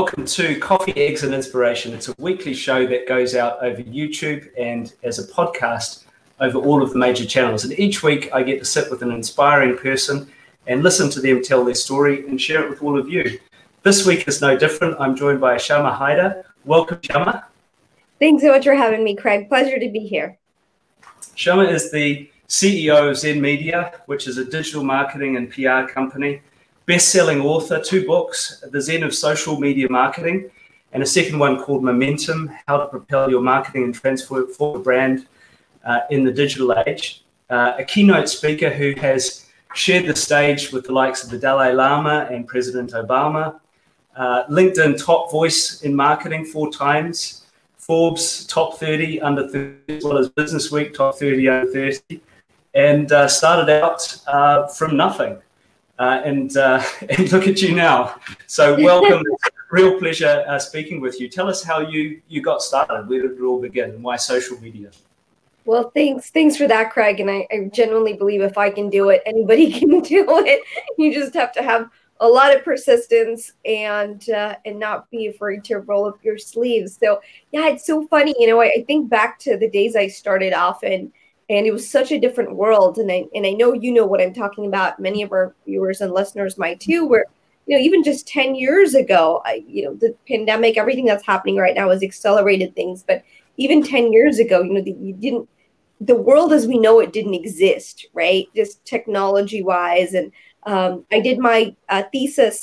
Welcome to Coffee, Eggs and Inspiration. It's a weekly show that goes out over YouTube and as a podcast over all of the major channels. And each week I get to sit with an inspiring person and listen to them tell their story and share it with all of you. This week is no different. I'm joined by Shama Hyder. Welcome, Shama. Thanks so much for having me, Craig. Pleasure to be here. Shama is the CEO of Zen Media, which is a digital marketing and PR company. Best-selling author, 2 books, The Zen of Social Media Marketing, and a second one called Momentum, How to Propel Your Marketing and Transform Your Brand in the Digital Age. A keynote speaker who has shared the stage with the likes of the Dalai Lama and President Obama, LinkedIn top voice in marketing 4 times, Forbes top 30 under 30, as well as Business Week top 30 under 30, and started out from nothing. And look at you now. So welcome. Real pleasure speaking with you. Tell us how you got started. Where did it all begin and why social media? Well, thanks for that, Craig. And I genuinely believe if I can do it, anybody can do it. You just have to have a lot of persistence and not be afraid to roll up your sleeves. So yeah, it's so funny. You know, I think back to the days I started off and it was such a different world. And I know you know what I'm talking about. Many of our viewers and listeners might too, where, you know, even just 10 years ago, the pandemic, everything that's happening right now has accelerated things. But even 10 years ago, you know, the world as we know it didn't exist, right? Just technology wise. And I did my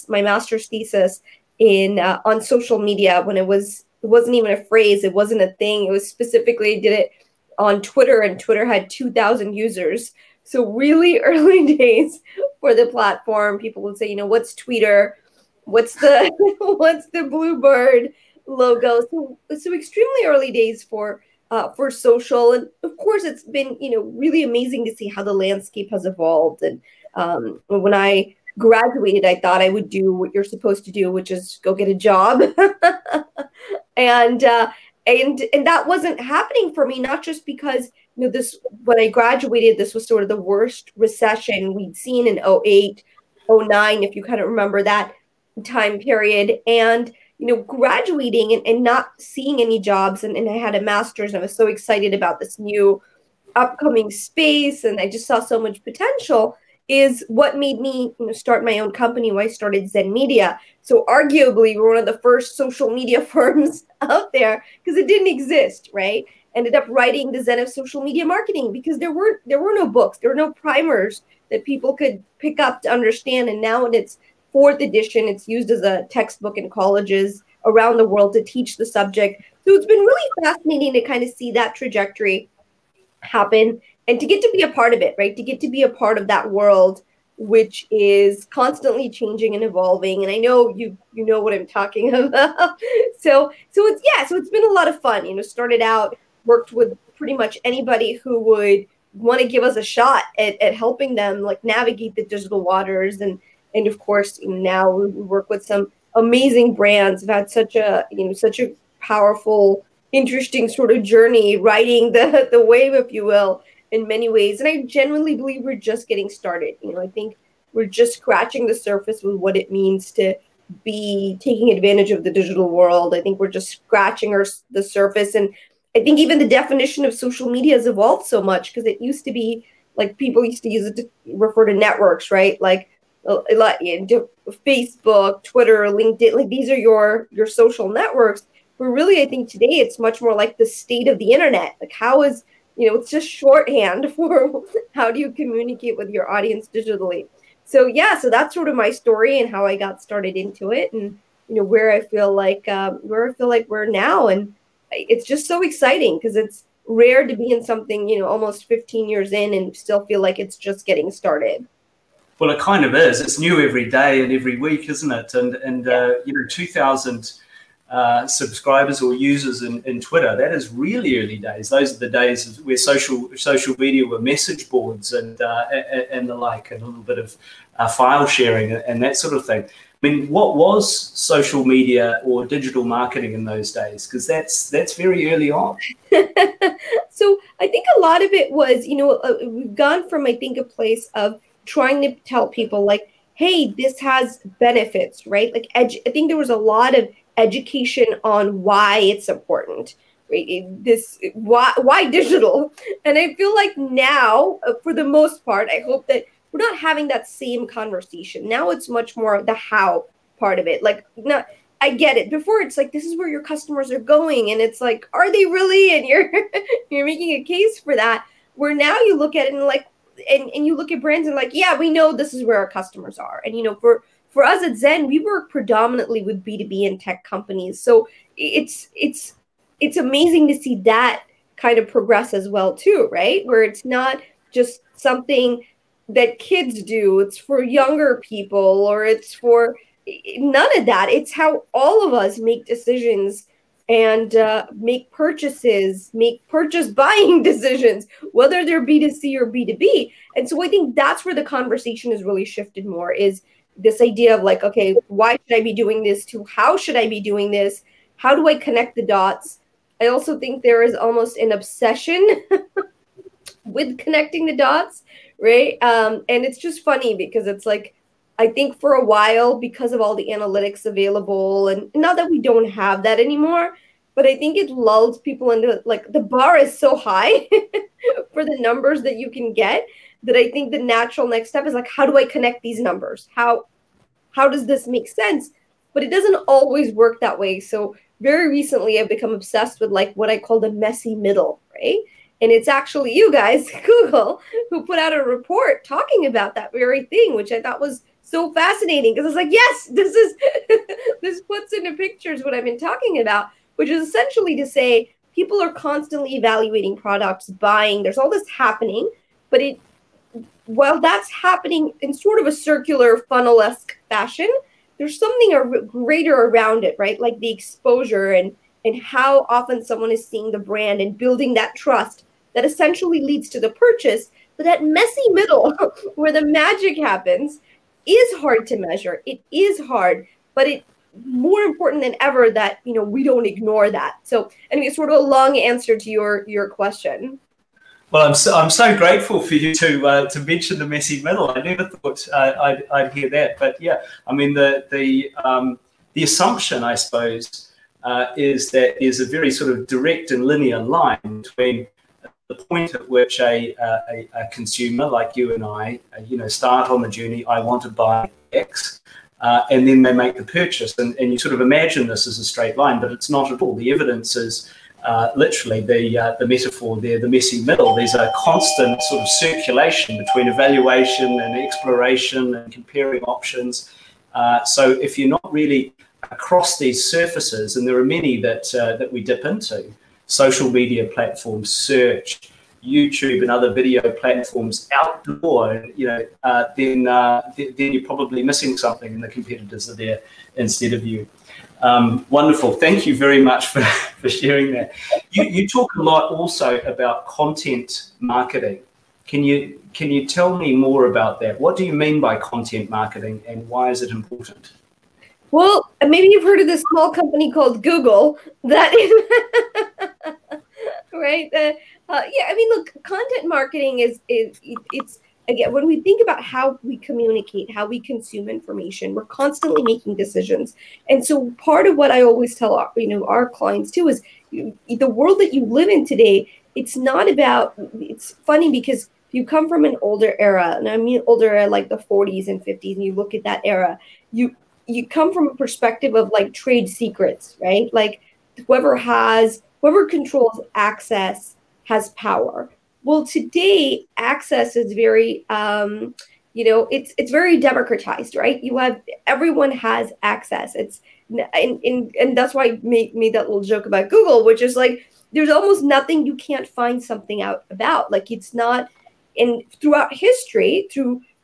master's thesis in on social media when it wasn't even a phrase. It wasn't a thing. It was specifically, I did it on Twitter, and Twitter had 2,000 users. So really early days for the platform. People would say, you know, what's Tweeter? What's the Bluebird logo? So extremely early days for social. And of course, it's been, you know, really amazing to see how the landscape has evolved. And when I graduated, I thought I would do what you're supposed to do, which is go get a job. And that wasn't happening for me, not just because, you know, when I graduated, this was sort of the worst recession we'd seen in 2008, 2009, if you kind of remember that time period. And, you know, graduating and not seeing any jobs. And I had a master's and I was so excited about this new upcoming space. And I just saw so much potential is what made me, you know, start my own company when I started Zen Media. So arguably, we're one of the first social media firms out there because it didn't exist, right? Ended up writing The Zen of Social Media Marketing because there were no books. There were no primers that people could pick up to understand. And now in its 4th edition, it's used as a textbook in colleges around the world to teach the subject. So it's been really fascinating to kind of see that trajectory happen and to get to be a part of it, right? To get to be a part of that world, which is constantly changing and evolving. And I know you know what I'm talking about. So it's, yeah, so it's been a lot of fun, you know, started out, worked with pretty much anybody who would want to give us a shot at helping them like navigate the digital waters. And of course, you know, now we work with some amazing brands. We've had such a powerful, interesting sort of journey, riding the wave, if you will, in many ways. And I genuinely believe we're just getting started. You know, I think we're just scratching the surface with what it means to be taking advantage of the digital world. I think we're just scratching the surface. And I think even the definition of social media has evolved so much because it used to be like people used to use it to refer to networks, right? Like Facebook, Twitter, LinkedIn, like these are your social networks. But really, I think today it's much more like the state of the internet. Like how is, you know, it's just shorthand for how do you communicate with your audience digitally. So yeah, so that's sort of my story and how I got started into it, and you know where I feel like we're now, and it's just so exciting because it's rare to be in something, you know, almost 15 years in and still feel like it's just getting started. Well, it kind of is. It's new every day and every week, isn't it? And yeah. You know, 2,000. Subscribers or users in Twitter. That is really early days. Those are the days where social media were message boards and the like, and a little bit of file sharing and that sort of thing. I mean, what was social media or digital marketing in those days? Because that's very early on. So I think a lot of it was, you know, we've gone from, I think, a place of trying to tell people like, hey, this has benefits, right? Like, I think there was a lot of education on why it's important. This why digital? And I feel like now, for the most part, I hope that we're not having that same conversation. Now it's much more the how part of it. Like, no, I get it. Before it's like, this is where your customers are going, and it's like, are they really? And you're making a case for that. Where now you look at it and like, and you look at brands and like, yeah, we know this is where our customers are. And you know, for us at Zen, we work predominantly with B2B and tech companies, so it's amazing to see that kind of progress as well too, right? Where it's not just something that kids do, it's for younger people, or it's for none of that. It's how all of us make decisions and make purchases, make purchase buying decisions, whether they're B2C or B2B. And so I think that's where the conversation has really shifted more, is this idea of like, okay, why should I be doing this, to how should I be doing this? How do I connect the dots? I also think there is almost an obsession with connecting the dots, right? And it's just funny because it's like, I think for a while, because of all the analytics available, and not that we don't have that anymore, but I think it lulls people into like, the bar is so high for the numbers that you can get, that I think the natural next step is like, how do I connect these numbers? How does this make sense? But it doesn't always work that way. So very recently, I've become obsessed with like what I call the messy middle, right? And it's actually you guys, Google, who put out a report talking about that very thing, which I thought was so fascinating, because it's like, yes, this is this puts into pictures what I've been talking about, which is essentially to say people are constantly evaluating products, buying. There's all this happening, but while that's happening in sort of a circular funnel-esque fashion, there's something greater around it, right? Like the exposure and how often someone is seeing the brand and building that trust that essentially leads to the purchase. But that messy middle where the magic happens is hard to measure. It is hard, but it's more important than ever that, you know, we don't ignore that. So anyway, sort of a long answer to your question. Well, I'm so grateful for you to mention the messy middle. I never thought I'd hear that, but yeah, I mean the assumption, I suppose, is that there's a very sort of direct and linear line between the point at which a consumer like you and I, you know, start on the journey, I want to buy X, and then they make the purchase. And you sort of imagine this as a straight line, but it's not at all. The evidence is literally the metaphor there, the messy middle. There's a constant sort of circulation between evaluation and exploration and comparing options. So if you're not really across these surfaces, and there are many that we dip into, social media platforms, search, YouTube, and other video platforms, outdoor, you know, then you're probably missing something, and the competitors are there instead of you. Wonderful. Thank you very much for sharing that. You talk a lot also about content marketing. Can you tell me more about that? What do you mean by content marketing, and why is it important? Well, maybe you've heard of this small company called Google. That is, right? Yeah, I mean, look, content marketing is again, when we think about how we communicate, how we consume information, we're constantly making decisions. And so part of what I always tell our clients too is the world that you live in today, it's funny because you come from an older era, and I mean older era like the 40s and 50s, and you look at that era, you come from a perspective of like trade secrets, right? Like whoever controls access has power. Well, today, access is very, it's very democratized, right? Everyone has access. It's and that's why I made that little joke about Google, which is like, there's almost nothing you can't find something out about. Like it's not, and throughout history,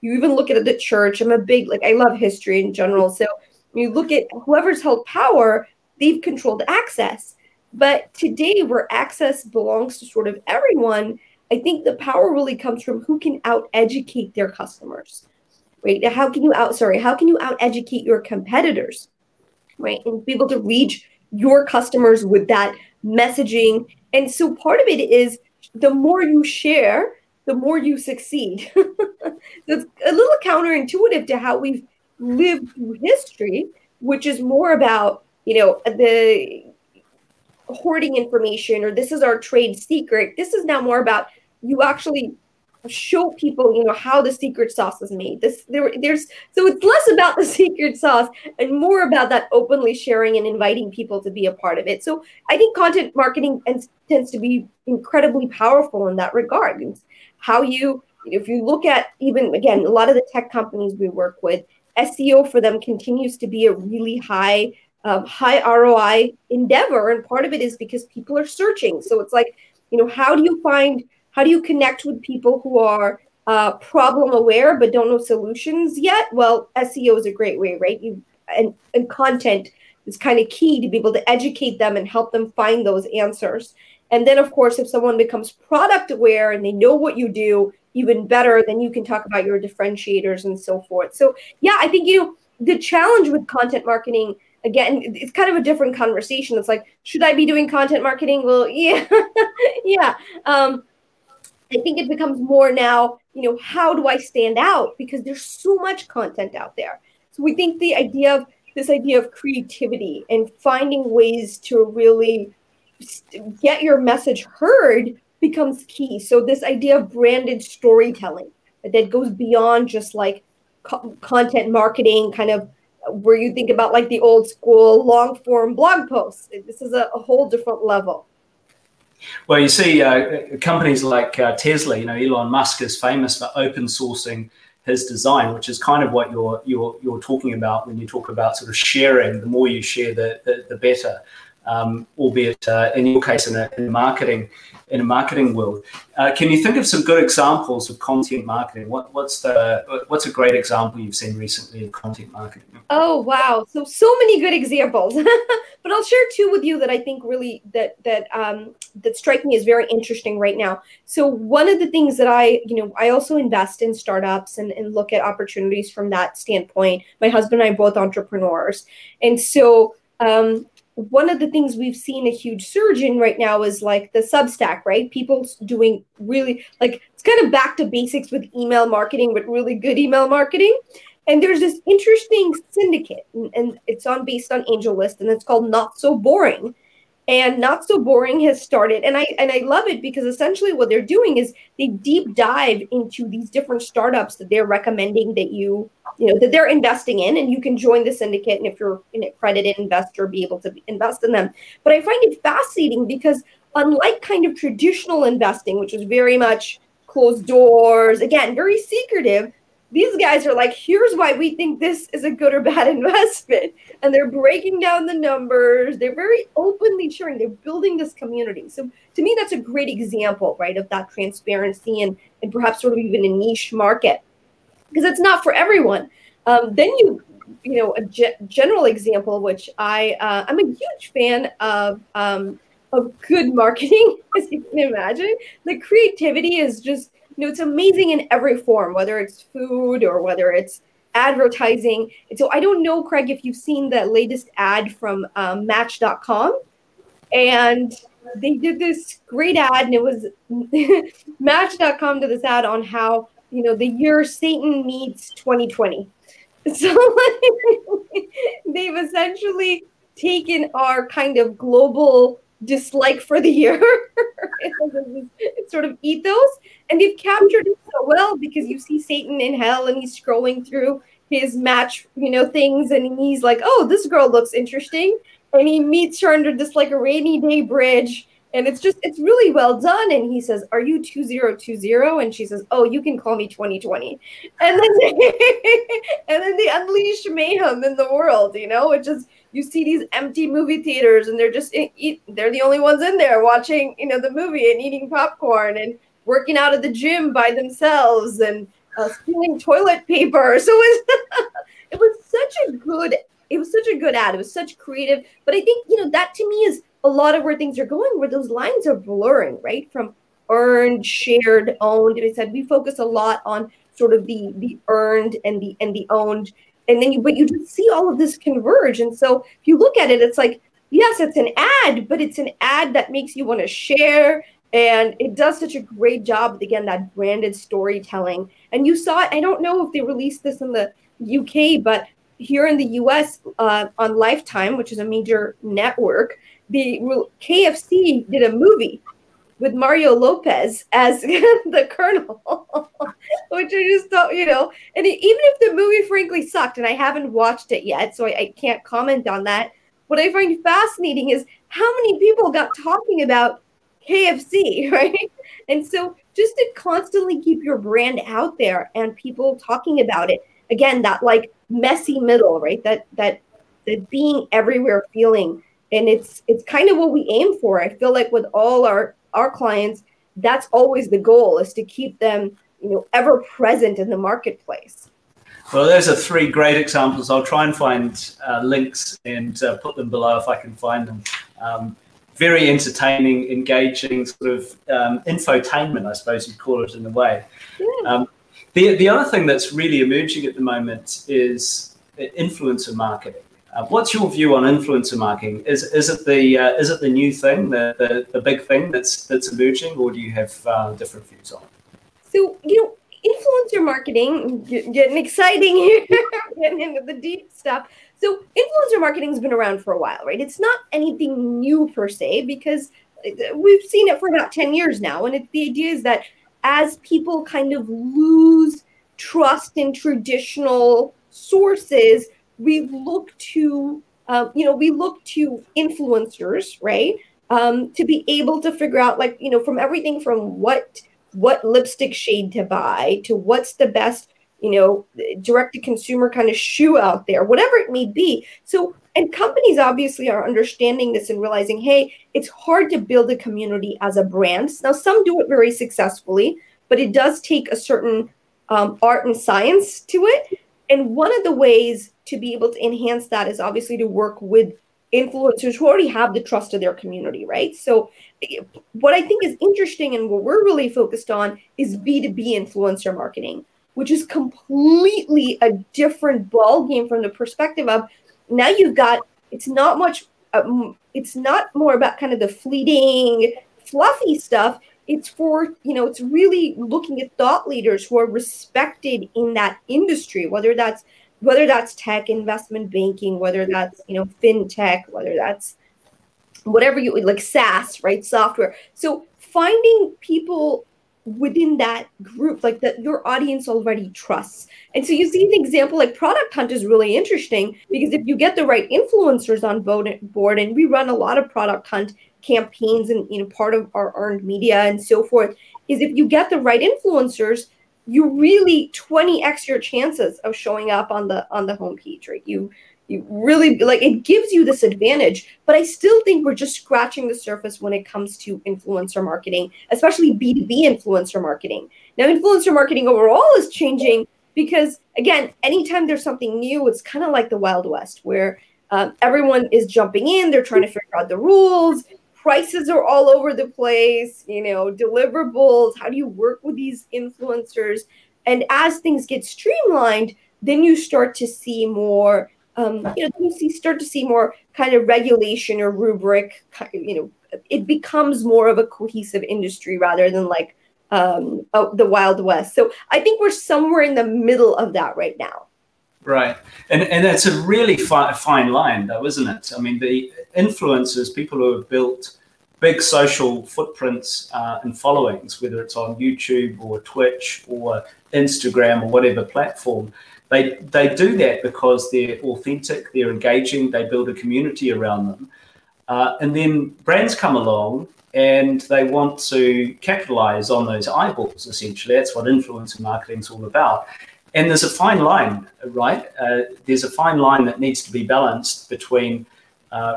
you even look at the church. I love history in general. So you look at whoever's held power, they've controlled access. But today, where access belongs to sort of everyone, I think the power really comes from who can out-educate their customers, right? How can you out-educate your competitors, right? And be able to reach your customers with that messaging. And so part of it is the more you share, the more you succeed. It's a little counterintuitive to how we've lived through history, which is more about you know, the hoarding information, or this is our trade secret. This is now more about you actually show people, you know, how the secret sauce is made. So it's less about the secret sauce and more about that openly sharing and inviting people to be a part of it. So I think content marketing tends to be incredibly powerful in that regard. It's how you, if you look at even, again, a lot of the tech companies we work with, SEO for them continues to be a really high ROI endeavor. And part of it is because people are searching. So it's like, you know, how do you connect with people who are problem aware but don't know solutions yet? Well, SEO is a great way, right? And content is kind of key to be able to educate them and help them find those answers. And then, of course, if someone becomes product aware and they know what you do, even better, then you can talk about your differentiators and so forth. So, yeah, I think, you know, the challenge with content marketing, again, it's kind of a different conversation. It's like, should I be doing content marketing? Well, yeah, yeah. I think it becomes more now, you know, how do I stand out? Because there's so much content out there. So we think this idea of creativity and finding ways to really get your message heard becomes key. So this idea of branded storytelling that goes beyond just like content marketing, kind of where you think about like the old school long form blog posts. This is a whole different level. Well, you see companies like Tesla, you know, Elon Musk is famous for open sourcing his design, which is kind of what you're talking about when you talk about sort of sharing. The more you share, the better, albeit in your case in marketing world. Can you think of some good examples of content marketing? What's a great example you've seen recently of content marketing? Oh, wow. So many good examples. But I'll share two with you that I think really that strike me as very interesting right now. So one of the things that I also invest in startups and look at opportunities from that standpoint. My husband and I are both entrepreneurs. And so one of the things we've seen a huge surge in right now is like the Substack, right? People doing really like, it's kind of back to basics with email marketing, but really good email marketing. And there's this interesting syndicate, and it's based on AngelList, and it's called Not So Boring. And Not So Boring has started, and I love it because essentially what they're doing is they deep dive into these different startups that they're recommending that you know, that they're investing in, and you can join the syndicate, and if you're an accredited investor, be able to invest in them. But I find it fascinating because unlike kind of traditional investing, which is very much closed doors, again, very secretive, these guys are like, here's why we think this is a good or bad investment. And they're breaking down the numbers. They're very openly sharing. They're building this community. So to me, that's a great example, right, of that transparency and perhaps sort of even a niche market, because it's not for everyone. Then general example, which I'm a huge fan of good marketing, as you can imagine. The creativity is just, you know, it's amazing in every form, whether it's food or whether it's advertising. And so I don't know, Craig, if you've seen the latest ad from Match.com. And they did this great ad, and it was Match.com did this ad on how, you know, the year Satan meets 2020. So they've essentially taken our kind of global dislike for the year, it's sort of ethos, and they've captured it so well, because you see Satan in hell and he's scrolling through his match, you know, things, and he's like, oh, this girl looks interesting, and he meets her under this like a rainy day bridge, and it's really well done. And he says, are you 2020? And she says, oh, you can call me 2020. And then they unleash mayhem in the world, you know, which is, you see these empty movie theaters, and they're just they're the only ones in there watching, you know, the movie and eating popcorn and working out at the gym by themselves and stealing toilet paper. So it was such a good ad. It was such creative. But I think, you know, that to me is a lot of where things are going, where those lines are blurring, right? From earned, shared, owned. And I said we focus a lot on sort of the earned and the owned. And then you just see all of this converge. And so if you look at it, it's like, yes, it's an ad, but it's an ad that makes you want to share. And it does such a great job, again, that branded storytelling. And you saw it, I don't know if they released this in the UK, but here in the US on Lifetime, which is a major network, the KFC did a movie with Mario Lopez as the Colonel, which I just thought, you know, and even if the movie frankly sucked, and I haven't watched it yet, so I can't comment on that. What I find fascinating is how many people got talking about KFC, right? And so just to constantly keep your brand out there and people talking about it, again, that like messy middle, right? That being everywhere feeling, and it's kind of what we aim for. I feel like with all our clients, that's always the goal, is to keep them, you know, ever present in the marketplace. Well, those are three great examples. I'll try and find links and put them below if I can find them. Very entertaining, engaging sort of infotainment, I suppose you'd call it in a way. Yeah. The other thing that's really emerging at the moment is influencer marketing. What's your view on influencer marketing? Is it the new thing, the big thing that's emerging, or do you have different views on it? So, you know, influencer marketing, getting exciting here, getting into the deep stuff. So influencer marketing has been around for a while, right? It's not anything new per se, because we've seen it for about 10 years now. And the idea is that as people kind of lose trust in traditional sources, we look to influencers, right, to be able to figure out, like, you know, from everything from what lipstick shade to buy to what's the best, you know, direct-to-consumer kind of shoe out there, whatever it may be. So, and companies obviously are understanding this and realizing, hey, it's hard to build a community as a brand. Now, some do it very successfully, but it does take a certain art and science to it. And one of the ways to be able to enhance that is obviously to work with influencers who already have the trust of their community, right? So what I think is interesting and what we're really focused on is B2B influencer marketing, which is completely a different ballgame from the perspective of now you've got, it's not more about kind of the fleeting, fluffy stuff. It's for, you know, it's really looking at thought leaders who are respected in that industry, whether that's tech, investment banking, whether that's, you know, fintech, whether that's whatever you like, SaaS, right? Software. So finding people within that group, like that your audience already trusts. And so you see an example like Product Hunt is really interesting, because if you get the right influencers on board, and we run a lot of Product Hunt campaigns, and, you know, part of our earned media and so forth, is if you get the right influencers, you really 20x your chances of showing up on the homepage, right? You really, like, it gives you this advantage. But I still think we're just scratching the surface when it comes to influencer marketing, especially B2B influencer marketing. Now, influencer marketing overall is changing because, again, anytime there's something new, it's kind of like the Wild West, where everyone is jumping in, they're trying to figure out the rules. Prices are all over the place, you know, deliverables. How do you work with these influencers? And as things get streamlined, then you start to see more, kind of regulation or rubric. You know, it becomes more of a cohesive industry rather than like the Wild West. So I think we're somewhere in the middle of that right now. Right. And that's a really fine line, though, isn't it? I mean, the influencers, people who have built big social footprints and followings, whether it's on YouTube or Twitch or Instagram or whatever platform, they do that because they're authentic, they're engaging, they build a community around them. And then brands come along and they want to capitalize on those eyeballs, essentially. That's what influencer marketing is all about. And there's a fine line, right? There's a fine line that needs to be balanced between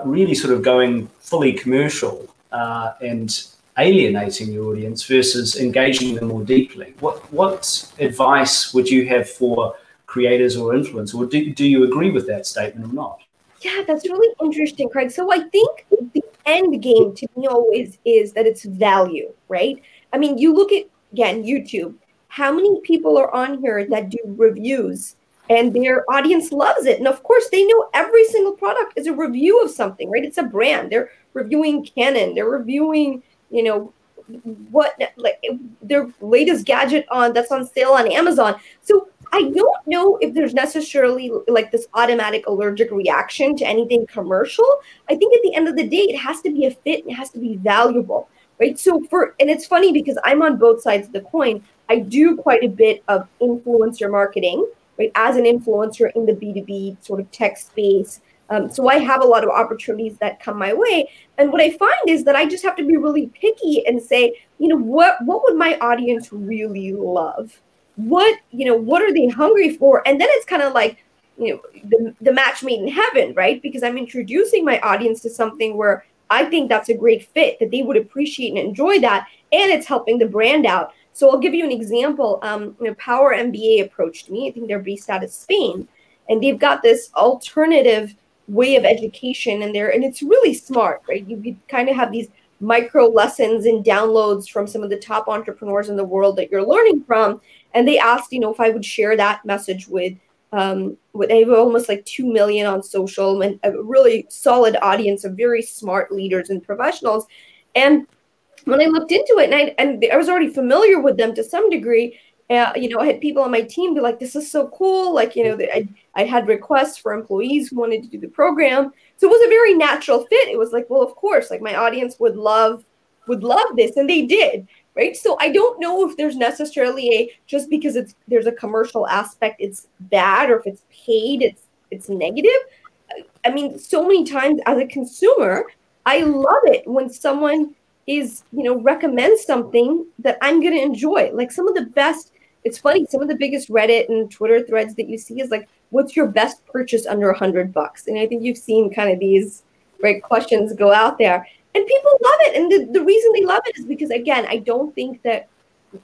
really sort of going fully commercial and alienating your audience versus engaging them more deeply. What advice would you have for creators or influencers? Or do you agree with that statement or not? Yeah, that's really interesting, Craig. So I think the end game to me always is that it's value, right? I mean, you look at, again, YouTube. How many people are on here that do reviews and their audience loves it? And of course, they know every single product is a review of something, right? It's a brand. They're reviewing Canon. They're reviewing, you know, what, like, their latest gadget that's on sale on Amazon. So I don't know if there's necessarily like this automatic allergic reaction to anything commercial. I think at the end of the day, it has to be a fit and it has to be valuable, right? So and it's funny because I'm on both sides of the coin. I do quite a bit of influencer marketing, right? As an influencer in the B2B sort of tech space. So I have a lot of opportunities that come my way. And what I find is that I just have to be really picky and say, you know, what would my audience really love? What are they hungry for? And then it's kind of like, you know, the match made in heaven, right? Because I'm introducing my audience to something where I think that's a great fit, that they would appreciate and enjoy that. And it's helping the brand out. So I'll give you an example. Power MBA approached me. I think they're based out of Spain. And they've got this alternative way of education in there. And it's really smart, right? You kind of have these micro lessons and downloads from some of the top entrepreneurs in the world that you're learning from. And they asked, you know, if I would share that message with they have almost like 2 million on social and a really solid audience of very smart leaders and professionals. And when I looked into it and I was already familiar with them to some degree, I had people on my team be like, this is so cool. Like, you know, I had requests for employees who wanted to do the program. So it was a very natural fit. It was like, well, of course, like my audience would love this. And they did, right? So I don't know if there's necessarily just because there's a commercial aspect, it's bad, or if it's paid, it's negative. I mean, so many times as a consumer, I love it when someone recommends something that I'm going to enjoy. Like some of the best, it's funny, some of the biggest Reddit and Twitter threads that you see is like, what's your best purchase under $100? And I think you've seen kind of these great questions go out there and people love it. And the reason they love it is because, again, I don't think that,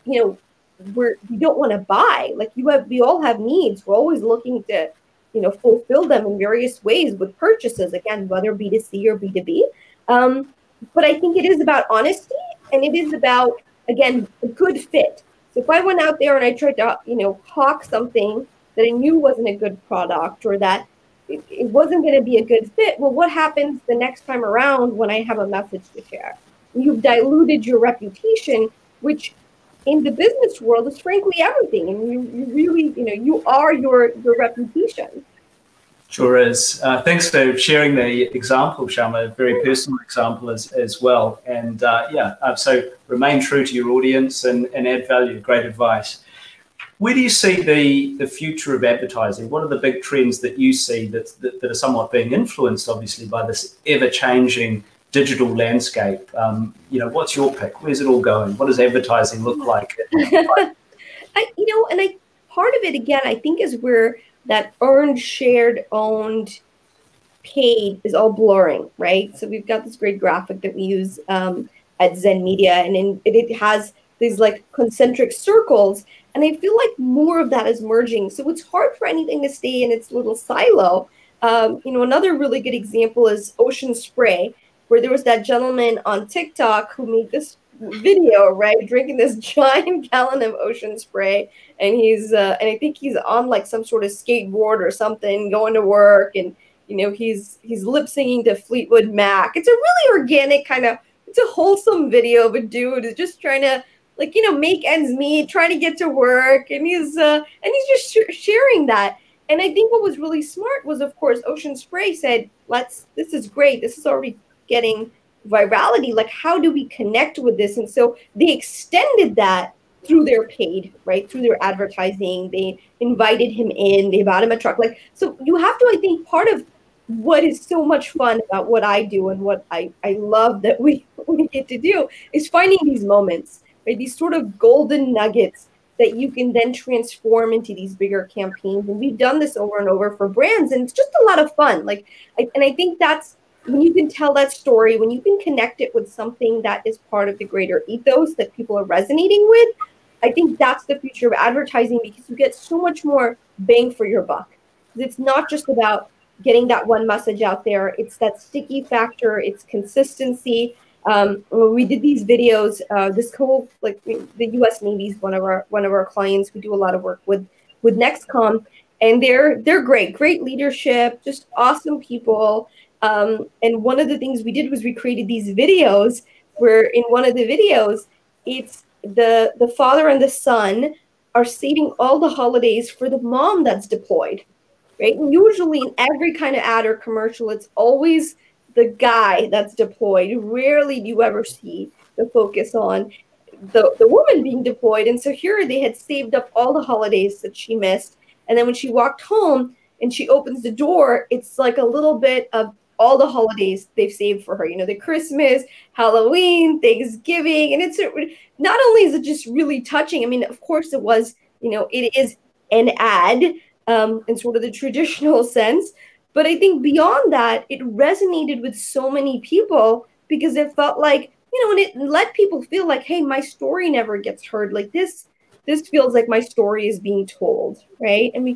we don't want to buy. Like we all have needs. We're always looking to, fulfill them in various ways with purchases, again, whether B2C or B2B. But I think it is about honesty and it is about, again, a good fit. So if I went out there and I tried to, hawk something that I knew wasn't a good product or that it wasn't going to be a good fit, well, what happens the next time around when I have a message to share? You've diluted your reputation, which in the business world is frankly everything. And you really, you are your reputation. Sure is. Thanks for sharing the example, Shama, a very personal example as well. And so remain true to your audience and add value. Great advice. Where do you see the future of advertising? What are the big trends that you see that are somewhat being influenced, obviously, by this ever-changing digital landscape? What's your pick? Where's it all going? What does advertising look like? Part of it, again, I think is where that earned, shared, owned, paid is all blurring, right? So we've got this great graphic that we use at Zen Media, and it has these like concentric circles. And I feel like more of that is merging. So it's hard for anything to stay in its little silo. Another really good example is Ocean Spray, where there was that gentleman on TikTok who made this video, right, drinking this giant gallon of Ocean Spray, and he's and I think he's on like some sort of skateboard or something going to work, and he's lip singing to Fleetwood Mac. It's a really organic kind of, it's a wholesome video of a dude who's just trying to make ends meet, trying to get to work, and he's just sharing that. And I think what was really smart was, of course, Ocean Spray said, this is great, this is already getting virality, like how do we connect with this? And so they extended that through their paid, right, through their advertising. They invited him in, they bought him a truck. Like, so you have to, I think, part of what is so much fun about what I do and what I love that we get to do is finding these moments, right, these sort of golden nuggets that you can then transform into these bigger campaigns. And we've done this over and over for brands, and it's just a lot of fun. Like, and I think that's when you can tell that story, when you can connect it with something that is part of the greater ethos that people are resonating with, I think that's the future of advertising, because you get so much more bang for your buck. It's not just about getting that one message out there. It's that sticky factor. It's consistency. We did these videos. This whole, like, the U.S. Navy is one of our clients. We do a lot of work with Nextcom, and they're great leadership, just awesome people. And one of the things we did was we created these videos where in one of the videos, it's the father and the son are saving all the holidays for the mom that's deployed, right? And usually in every kind of ad or commercial, it's always the guy that's deployed. Rarely do you ever see the focus on the woman being deployed. And so here they had saved up all the holidays that she missed. And then when she walked home and she opens the door, it's like a little bit of all the holidays they've saved for her, you know, the Christmas, Halloween, Thanksgiving. And it's not only is it just really touching. I mean, of course it was, you know, it is an ad in sort of the traditional sense. But I think beyond that, it resonated with so many people because it felt like, you know, and it let people feel like, hey, my story never gets heard. Like this feels like my story is being told, right? And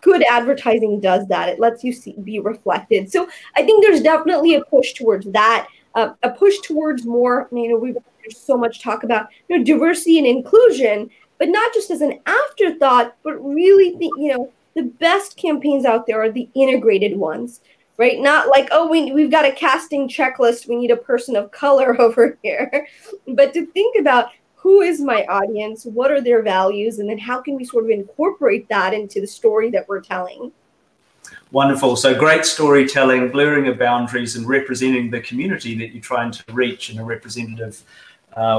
good advertising does that. It lets you be reflected. So I think there's definitely a push towards that, a push towards more, you know, there's so much talk about, you know, diversity and inclusion, but not just as an afterthought, but really, you know, the best campaigns out there are the integrated ones, right? Not like, oh, we've got a casting checklist. We need a person of color over here. But to think about, who is my audience? What are their values? And then how can we sort of incorporate that into the story that we're telling? Wonderful. So great storytelling, blurring of boundaries, and representing the community that you're trying to reach in a representative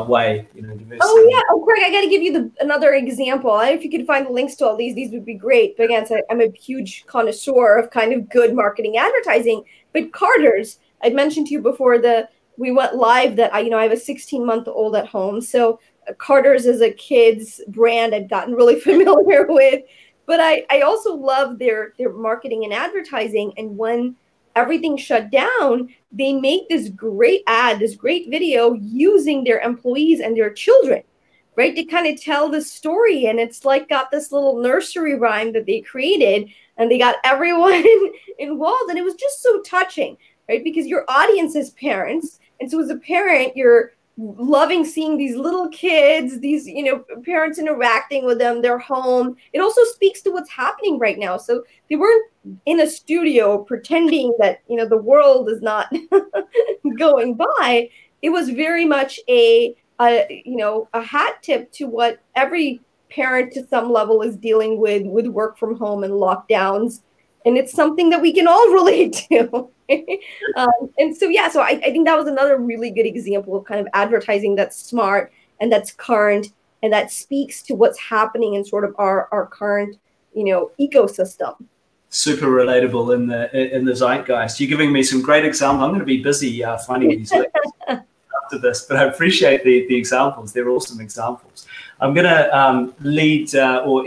way. You know, diversity. Oh, yeah. Oh, Craig, I got to give you another example. If you could find the links to all these would be great. But again, so I'm a huge connoisseur of kind of good marketing advertising. But Carter's, I'd mentioned to you before we went live that I have a 16-month-old at home. So Carter's is a kids brand I've gotten really familiar with, but I also love their marketing and advertising. And when everything shut down, they make this great ad, this great video using their employees and their children, right? To kind of tell the story. And it's like got this little nursery rhyme that they created and they got everyone involved. And it was just so touching, right? Because your audience is parents. And so as a parent, you're loving seeing these little kids, these, you know, parents interacting with them, their home. It also speaks to what's happening right now. So they weren't in a studio pretending that, you know, the world is not going by. It was very much a hat tip to what every parent to some level is dealing with work from home and lockdowns. And it's something that we can all relate to. So I think that was another really good example of kind of advertising that's smart and that's current and that speaks to what's happening in sort of our current, you know, ecosystem. Super relatable in the zeitgeist. You're giving me some great examples. I'm going to be busy finding these links after this, but I appreciate the examples. They're awesome examples. I'm going to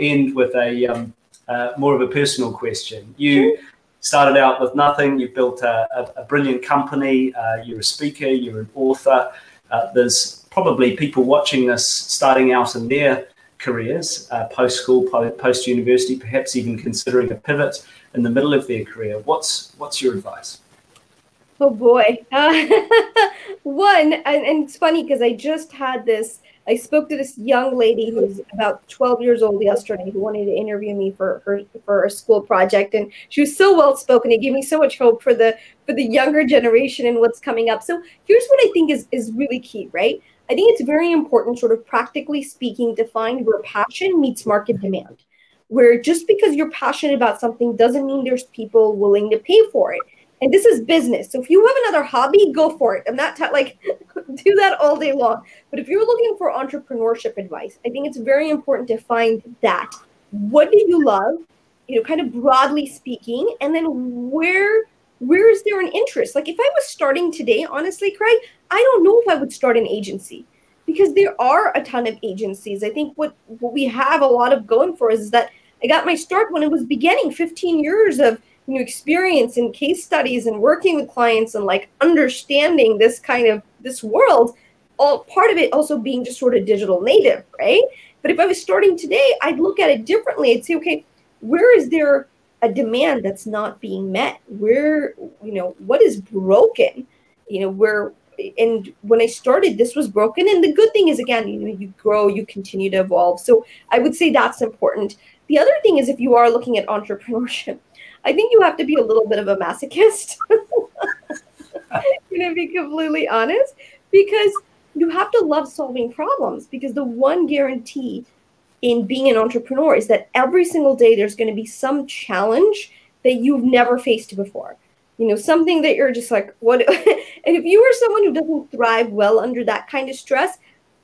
end with a more of a personal question. You started out with nothing. You've built a brilliant company. You're a speaker. You're an author. There's probably people watching this starting out in their careers, post-school, post-university, perhaps even considering a pivot in the middle of their career. What's your advice? Oh, boy. One, and it's funny because I spoke to this young lady who's about 12 years old yesterday who wanted to interview me for a school project. And she was so well-spoken. It gave me so much hope for the younger generation and what's coming up. So here's what I think is really key, right? I think it's very important, sort of practically speaking, to find where passion meets market demand, where just because you're passionate about something doesn't mean there's people willing to pay for it. And this is business. So if you have another hobby, go for it. I'm not do that all day long. But if you're looking for entrepreneurship advice, I think it's very important to find that. What do you love? You know, kind of broadly speaking. And then where is there an interest? Like if I was starting today, honestly, Craig, I don't know if I would start an agency because there are a ton of agencies. I think what we have a lot of going for is that I got my start when it was beginning, 15 years of new experience and case studies and working with clients and like understanding this kind of this world, all part of it also being just sort of digital native, right? But if I was starting today, I'd look at it differently. I'd say, okay, where is there a demand that's not being met? Where, you know, what is broken? You know, where, and when I started, this was broken. And the good thing is, again, you know, you grow, you continue to evolve. So I would say that's important. The other thing is if you are looking at entrepreneurship, I think you have to be a little bit of a masochist, to be completely honest, because you have to love solving problems because the one guarantee in being an entrepreneur is that every single day there's going to be some challenge that you've never faced before. You know, something that you're just like, what? And if you are someone who doesn't thrive well under that kind of stress,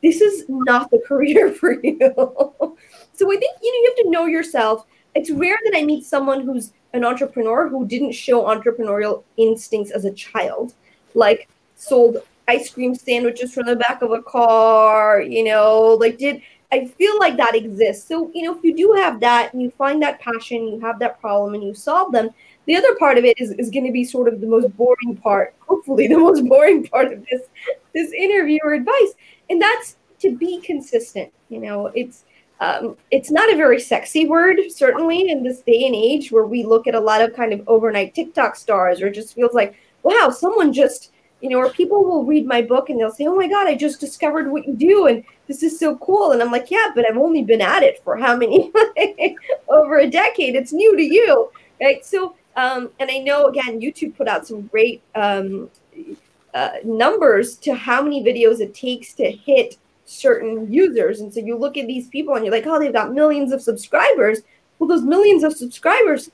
this is not the career for you. So I think, you know, you have to know yourself. It's rare that I meet someone who's an entrepreneur who didn't show entrepreneurial instincts as a child, like sold ice cream sandwiches from the back of a car, you know, like did, I feel like that exists. So, you know, if you do have that and you find that passion, you have that problem and you solve them, the other part of it is going to be sort of the most boring part, hopefully the most boring part of this interview or advice. And that's to be consistent. You know, it's not a very sexy word, certainly in this day and age where we look at a lot of kind of overnight TikTok stars, or it just feels like, wow, someone just, you know, or people will read my book and they'll say, oh my God, I just discovered what you do and this is so cool. And I'm like, yeah, but I've only been at it for how many, over a decade, it's new to you, right? So, and I know, again, YouTube put out some great numbers to how many videos it takes to hit certain users. And so you look at these people and you're like, oh, they've got millions of subscribers. Well, those millions of subscribers,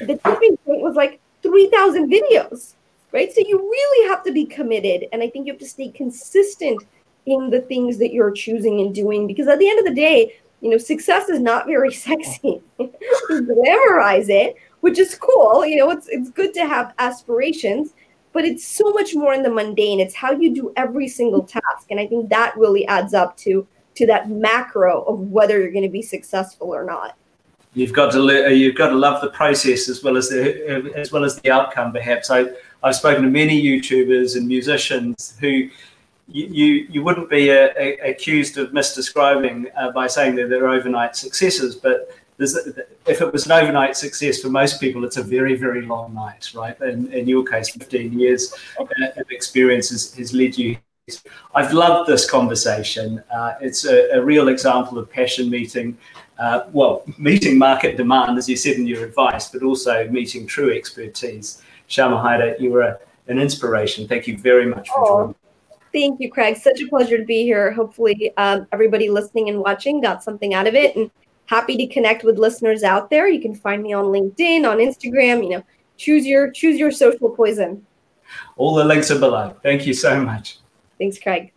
the tipping point was like 3,000 videos, right? So you really have to be committed. And I think you have to stay consistent in the things that you're choosing and doing, because at the end of the day, you know, success is not very sexy. Glamorize it, which is cool. You know, it's good to have aspirations, but it's so much more in the mundane. It's how you do every single task. And I think that really adds up to that macro of whether you're going to be successful or not. You've got to love the process as well as the outcome, perhaps. I've spoken to many YouTubers and musicians who you wouldn't be accused of misdescribing by saying that they're overnight successes, but if it was an overnight success for most people, it's a very, very long night, right? And in your case, 15 years of experience has led you. I've loved this conversation. It's a real example of passion meeting, meeting market demand, as you said in your advice, but also meeting true expertise. Shama Hyder, you were an inspiration. Thank you very much for joining. Thank you, Craig. Such a pleasure to be here. Hopefully everybody listening and watching got something out of it. And happy to connect with listeners out there. You can find me on LinkedIn, on Instagram, you know, choose your social poison. All the links are below. Thank you so much. Thanks, Craig.